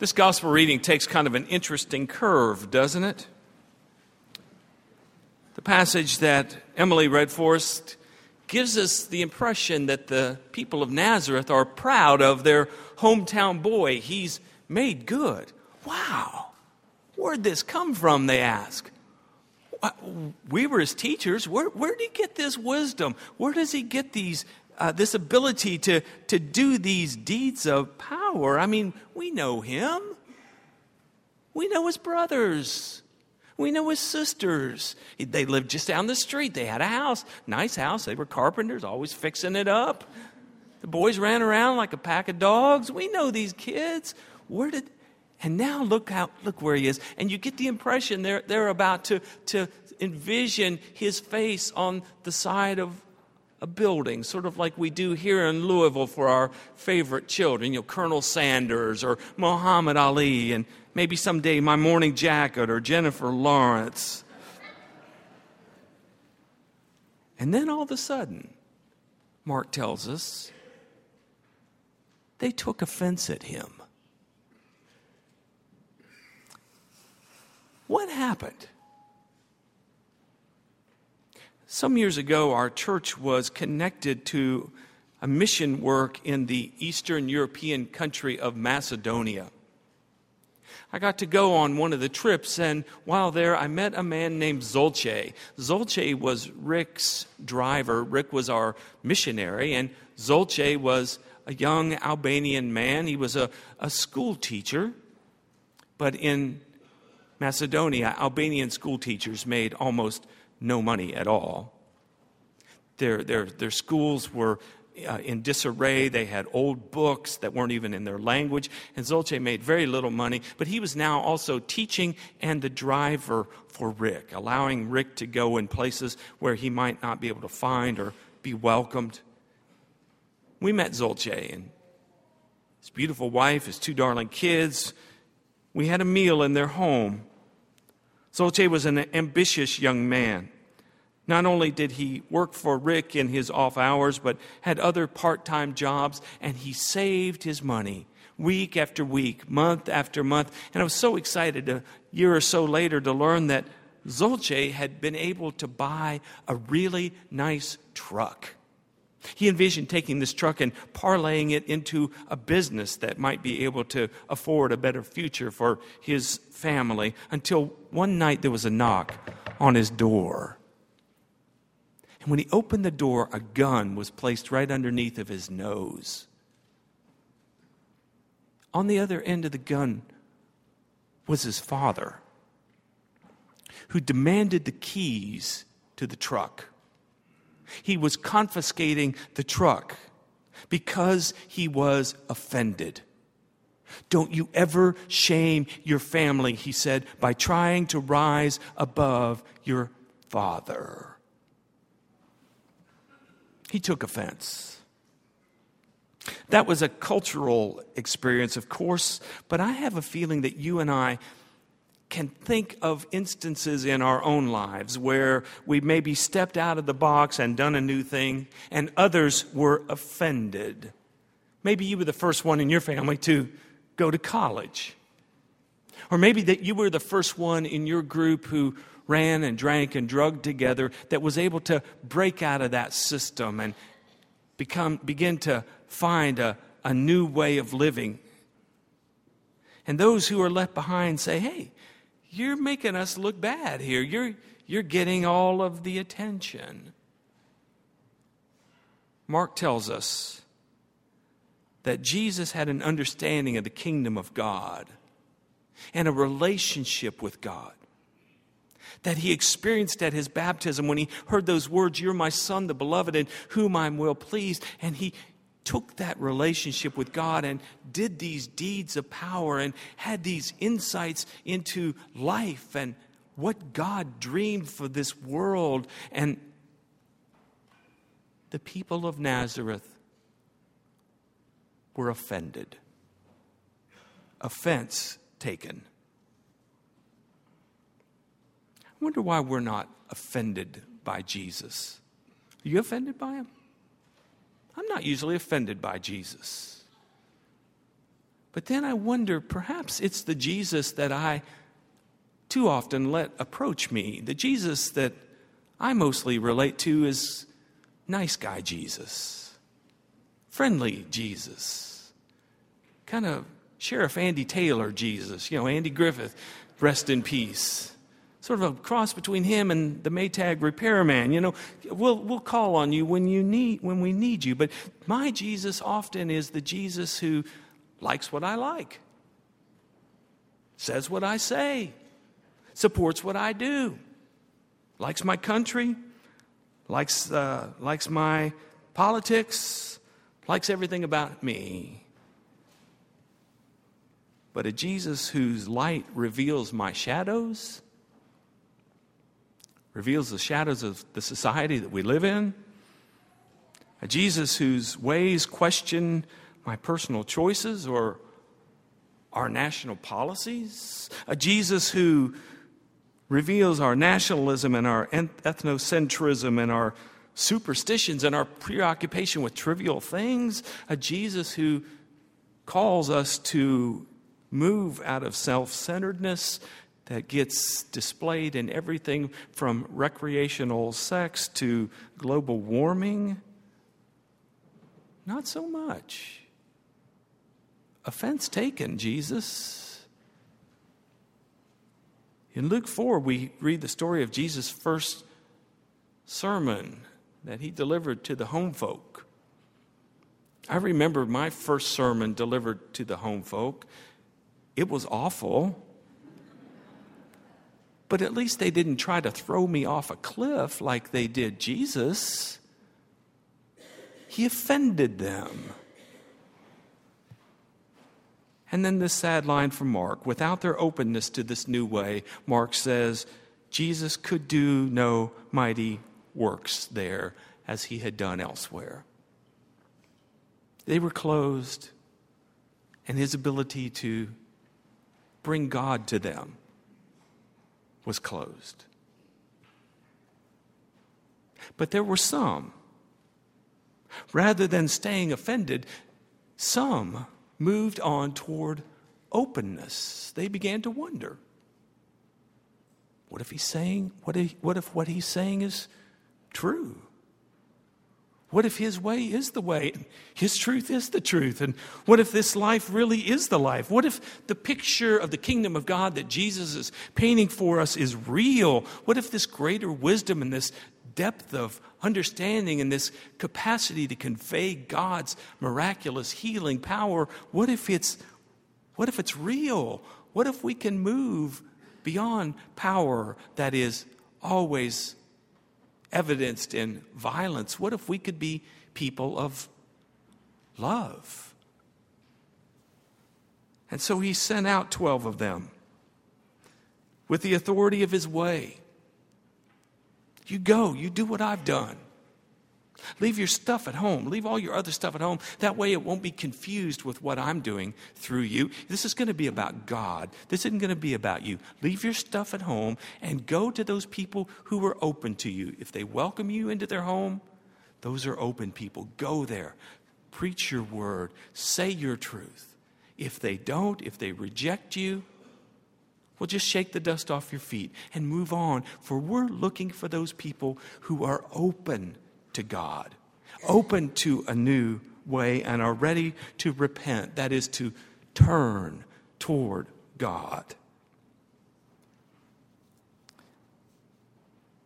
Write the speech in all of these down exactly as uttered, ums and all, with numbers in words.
This gospel reading takes kind of an interesting curve, doesn't it? The passage that Emily read for us gives us the impression that the people of Nazareth are proud of their hometown boy. He's made good. Wow. Where'd this come from, they ask. We were his teachers. Where, where did he get this wisdom? Where does he get these uh, this ability to, to do these deeds of power? I mean, we know him. We know his brothers. We know his sisters. They lived just down the street. They had a house, nice house. They were carpenters, always fixing it up. The boys ran around like a pack of dogs. We know these kids. Where did... And now look out, look where he is. And you get the impression they're, they're about to, to envision his face on the side of a building, sort of like we do here in Louisville for our favorite children, you know, Colonel Sanders or Muhammad Ali, and maybe someday My Morning Jacket or Jennifer Lawrence. And then all of a sudden, Mark tells us, they took offense at him. What happened? Some years ago, our church was connected to a mission work in the Eastern European country of Macedonia. I got to go on one of the trips, and while there, I met a man named Zolce. Zolce was Rick's driver. Rick was our missionary, and Zolce was a young Albanian man. He was a, a school teacher, but in Macedonia, Albanian school teachers made almost no money at all. Their, their, their schools were uh, in disarray. They had old books that weren't even in their language. And Zolce made very little money. But he was now also teaching and the driver for Rick, allowing Rick to go in places where he might not be able to find or be welcomed. We met Zolce and his beautiful wife, his two darling kids. We had a meal in their home. Zolce was an ambitious young man. Not only did he work for Rick in his off hours, but had other part-time jobs, and he saved his money week after week, month after month. And I was so excited a year or so later to learn that Zolce had been able to buy a really nice truck. He envisioned taking this truck and parlaying it into a business that might be able to afford a better future for his family, until one night there was a knock on his door. And when he opened the door, a gun was placed right underneath of his nose. On the other end of the gun was his father, who demanded the keys to the truck. He was confiscating the truck because he was offended. Don't you ever shame your family, he said, by trying to rise above your father. He took offense. That was a cultural experience, of course, but I have a feeling that you and I can think of instances in our own lives where we maybe stepped out of the box and done a new thing, and others were offended. Maybe you were the first one in your family to go to college. Or maybe that you were the first one in your group who ran and drank and drugged together that was able to break out of that system and become begin to find a, a new way of living. And those who are left behind say, hey, you're making us look bad here. You're, you're getting all of the attention. Mark tells us that Jesus had an understanding of the kingdom of God and a relationship with God that he experienced at his baptism when he heard those words, "You're my son, the beloved, in whom I'm well pleased." And he took that relationship with God and did these deeds of power and had these insights into life and what God dreamed for this world. And the people of Nazareth were offended. Offense taken. I wonder why we're not offended by Jesus. Are you offended by him? I'm not usually offended by Jesus. But then I wonder, perhaps it's the Jesus that I too often let approach me. The Jesus that I mostly relate to is nice guy Jesus, friendly Jesus, kind of Sheriff Andy Taylor Jesus, you know, Andy Griffith, rest in peace. Sort of a cross between him and the Maytag repairman. You know, we'll we'll call on you when you need when we need you. But my Jesus often is the Jesus who likes what I like, says what I say, supports what I do, likes my country, likes uh, likes my politics, likes everything about me. But a Jesus whose light reveals my shadows. Reveals the shadows of the society that we live in. A Jesus whose ways question my personal choices or our national policies. A Jesus who reveals our nationalism and our ethnocentrism and our superstitions and our preoccupation with trivial things. A Jesus who calls us to move out of self-centeredness that gets displayed in everything from recreational sex to global warming? Not so much. Offense taken, Jesus. In Luke four, we read the story of Jesus' first sermon that he delivered to the home folk. I remember my first sermon delivered to the home folk. It was awful. But at least they didn't try to throw me off a cliff like they did Jesus. He offended them. And then this sad line from Mark. Without their openness to this new way, Mark says, Jesus could do no mighty works there as he had done elsewhere. They were closed, and his ability to bring God to them was closed. But there were some, rather than staying offended, some moved on toward openness. They began to wonder, what if he's saying, what if, what if what he's saying is true? What if his way is the way, and his truth is the truth? And what if this life really is the life? What if the picture of the kingdom of God that Jesus is painting for us is real? What if this greater wisdom and this depth of understanding and this capacity to convey God's miraculous healing power, what if it's, what if it's real? What if we can move beyond power that is always evidenced in violence? What if we could be people of love? And so he sent out twelve of them with the authority of his way. You go, you do what I've done. Leave your stuff at home. Leave all your other stuff at home. That way it won't be confused with what I'm doing through you. This is going to be about God. This isn't going to be about you. Leave your stuff at home and go to those people who are open to you. If they welcome you into their home, those are open people. Go there. Preach your word. Say your truth. If they don't, if they reject you, well, just shake the dust off your feet and move on. For we're looking for those people who are open to God, open to a new way and are ready to repent, that is to turn toward God.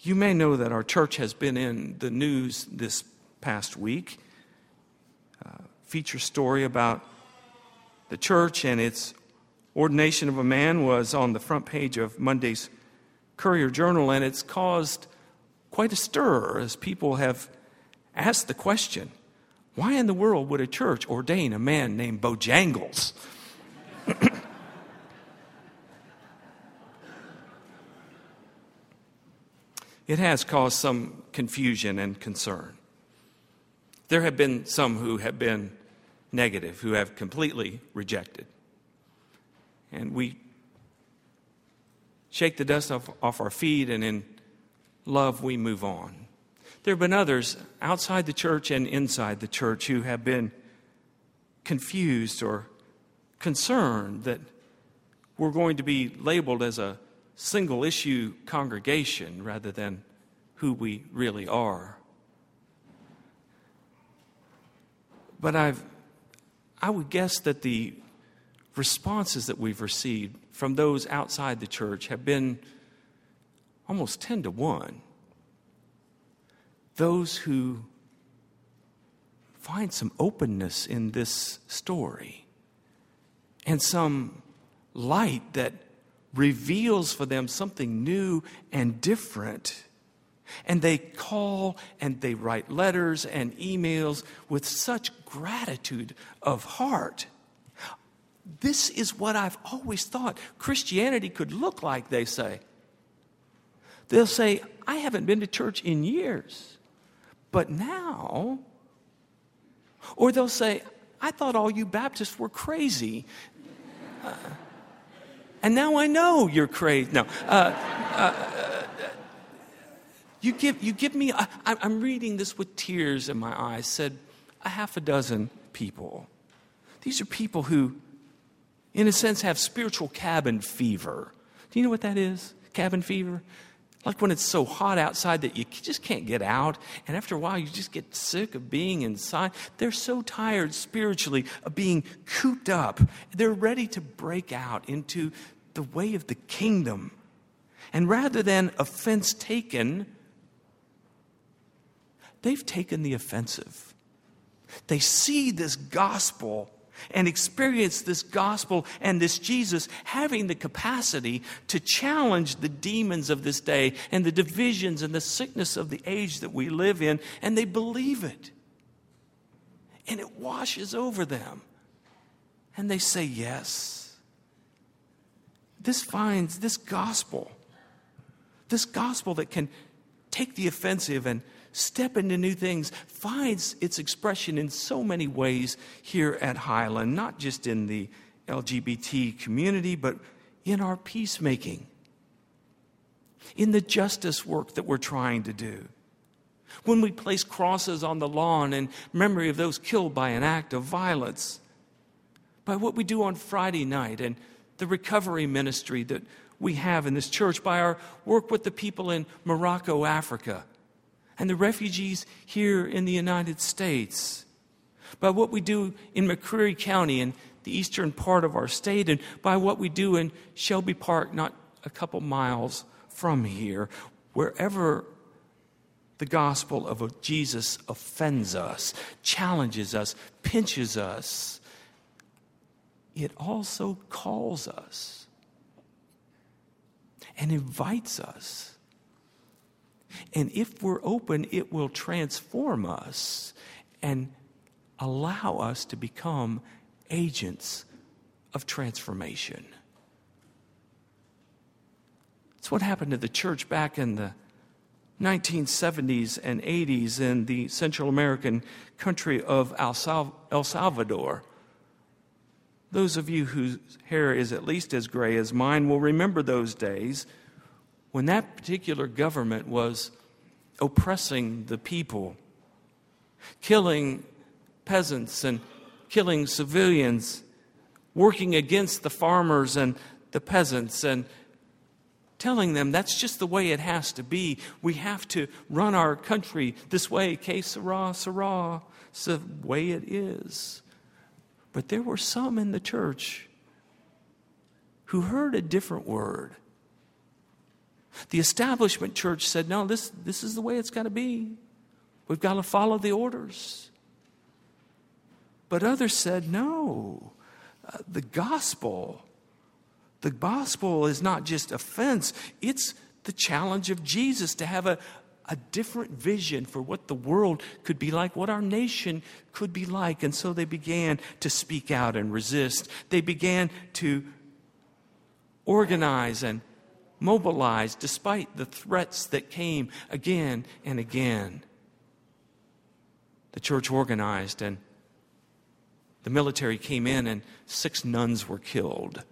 You may know that our church has been in the news this past week. Uh, feature story about the church and its ordination of a man was on the front page of Monday's Courier Journal, and it's caused quite a stir as people have asked the question, why in the world would a church ordain a man named Bojangles? It has caused some confusion and concern. There have been some who have been negative, who have completely rejected. And we shake the dust off, off our feet and in love, we move on. There have been others outside the church and inside the church who have been confused or concern that we're going to be labeled as a single-issue congregation rather than who we really are. But I've, I would guess that the responses that we've received from those outside the church have been almost ten to one. Those who find some openness in this story and some light that reveals for them something new and different. And they call and they write letters and emails with such gratitude of heart. This is what I've always thought Christianity could look like, they say. They'll say, I haven't been to church in years, but now. Or they'll say, I thought all you Baptists were crazy. Uh, and now I know you're crazy. No. Uh, uh, you give you give me, I, I'm reading this with tears in my eyes, said a half a dozen people. These are people who, in a sense, have spiritual cabin fever. Do you know what that is? Cabin fever? Like when it's so hot outside that you just can't get out. And after a while, you just get sick of being inside. They're so tired spiritually of being cooped up. They're ready to break out into the way of the kingdom. And rather than offense taken, they've taken the offensive. They see this gospel and experience this gospel and this Jesus having the capacity to challenge the demons of this day and the divisions and the sickness of the age that we live in, and they believe it. And it washes over them. And they say, yes. This finds this gospel, this gospel that can take the offensive and step into new things, finds its expression in so many ways here at Highland, not just in the L G B T community, but in our peacemaking, in the justice work that we're trying to do. When we place crosses on the lawn in memory of those killed by an act of violence, by what we do on Friday night and the recovery ministry that we have in this church, by our work with the people in Morocco, Africa, and the refugees here in the United States, by what we do in McCreary County and the eastern part of our state, and by what we do in Shelby Park, not a couple miles from here, wherever the gospel of Jesus offends us, challenges us, pinches us, it also calls us and invites us. And if we're open, it will transform us and allow us to become agents of transformation. It's what happened to the church back in the nineteen seventies and eighties in the Central American country of El Salvador. Those of you whose hair is at least as gray as mine will remember those days, when that particular government was oppressing the people, killing peasants and killing civilians, working against the farmers and the peasants and telling them that's just the way it has to be. We have to run our country this way, que sera, sera, it's the way it is. But there were some in the church who heard a different word. The establishment church said, no, this, this is the way it's got to be. We've got to follow the orders. But others said, no, uh, the gospel, the gospel is not just offense. It's the challenge of Jesus to have a, a different vision for what the world could be like, what our nation could be like. And so they began to speak out and resist. They began to organize and mobilized despite the threats that came again and again. The church organized and the military came in and six nuns were killed.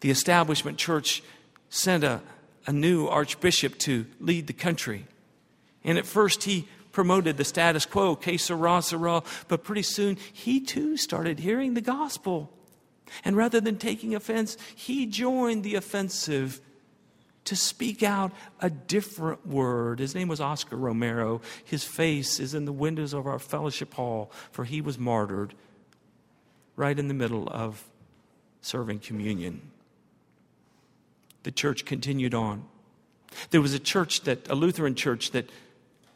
The establishment church sent a, a new archbishop to lead the country. And at first he promoted the status quo, que sera, sera. But pretty soon, he too started hearing the gospel. And rather than taking offense, he joined the offensive to speak out a different word. His name was Oscar Romero. His face is in the windows of our fellowship hall, for he was martyred right in the middle of serving communion. The church continued on. There was a church that, a Lutheran church that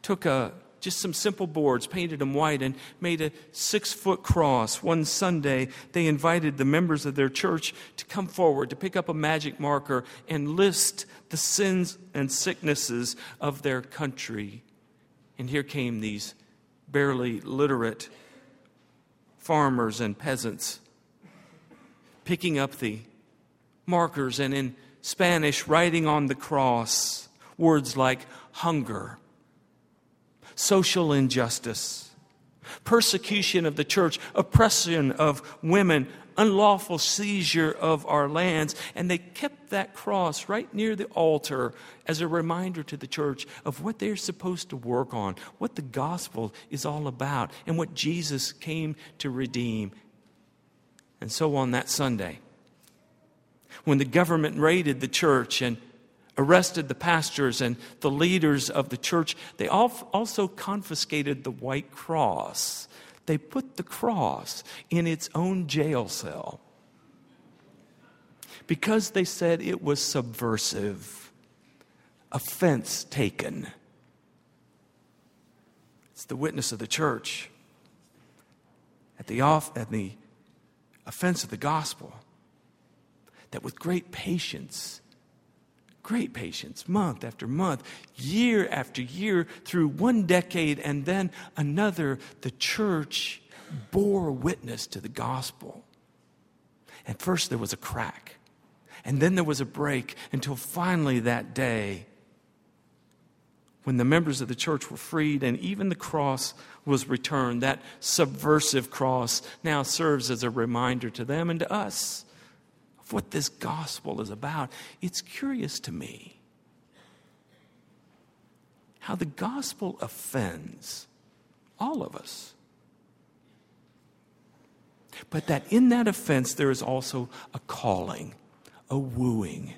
took a, just some simple boards, painted them white, and made a six-foot cross. One Sunday, they invited the members of their church to come forward, to pick up a magic marker and list the sins and sicknesses of their country. And here came these barely literate farmers and peasants, picking up the markers and in Spanish writing on the cross words like hunger, social injustice, persecution of the church, oppression of women, unlawful seizure of our lands. And they kept that cross right near the altar as a reminder to the church of what they're supposed to work on, what the gospel is all about, and what Jesus came to redeem. And so on that Sunday, when the government raided the church and arrested the pastors and the leaders of the church, they also confiscated the white cross. They put the cross in its own jail cell because they said it was subversive, offense taken. It's the witness of the church at the off, at the offense of the gospel that with great patience Great patience, month after month, year after year, through one decade and then another, the church bore witness to the gospel. At first there was a crack, and then there was a break, until finally that day when the members of the church were freed and even the cross was returned. That subversive cross now serves as a reminder to them and to us of what this gospel is about. It's curious to me how the gospel offends all of us, but that in that offense there is also a calling, a wooing,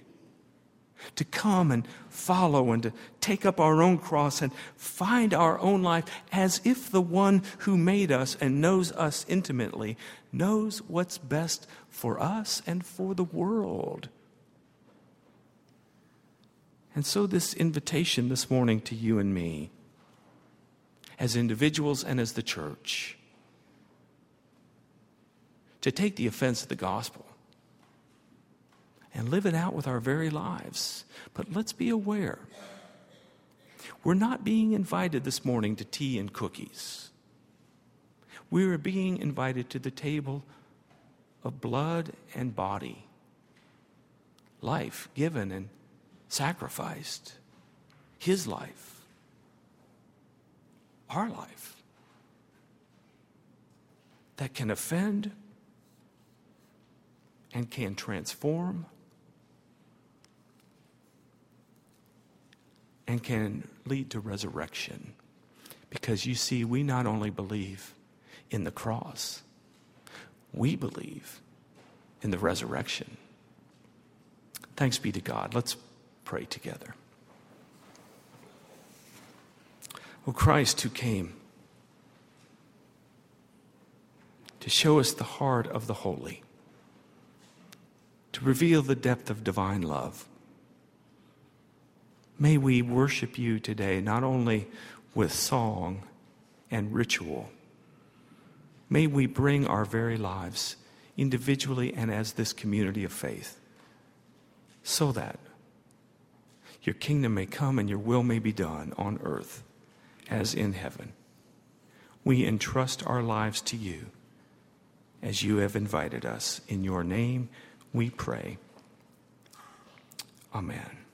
to come and follow and to take up our own cross and find our own life as if the one who made us and knows us intimately knows what's best for us and for the world. And so this invitation this morning to you and me, as individuals and as the church, to take the offense of the gospel and live it out with our very lives. But let's be aware, we're not being invited this morning to tea and cookies. We are being invited to the table of blood and body, life given and sacrificed, his life, our life, that can offend and can transform and can lead to resurrection. Because you see, we not only believe in the cross, we believe in the resurrection. Thanks be to God. Let's pray together. O Christ, who came to show us the heart of the holy, to reveal the depth of divine love, may we worship you today, not only with song and ritual. May we bring our very lives, individually and as this community of faith, so that your kingdom may come and your will may be done on earth as in heaven. We entrust our lives to you as you have invited us. In your name we pray. Amen.